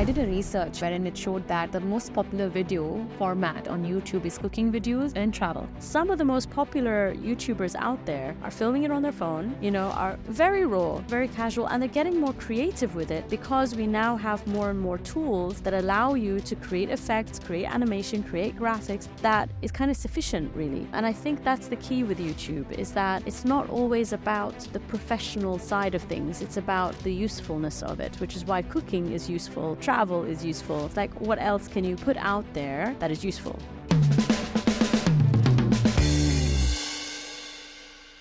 I did a research wherein it showed that the most popular video format on YouTube is cooking videos and travel. Some of the most popular YouTubers out there are filming it on their phone, are very raw, very casual, and they're getting more creative with it because we now have more and more tools that allow you to create effects, create animation, create graphics that is kind of sufficient, really. And I think that's the key with YouTube, is that it's not always about the professional side of things. It's about the usefulness of it, which is why cooking is useful, travel is useful. It's like, what else can you put out there that is useful?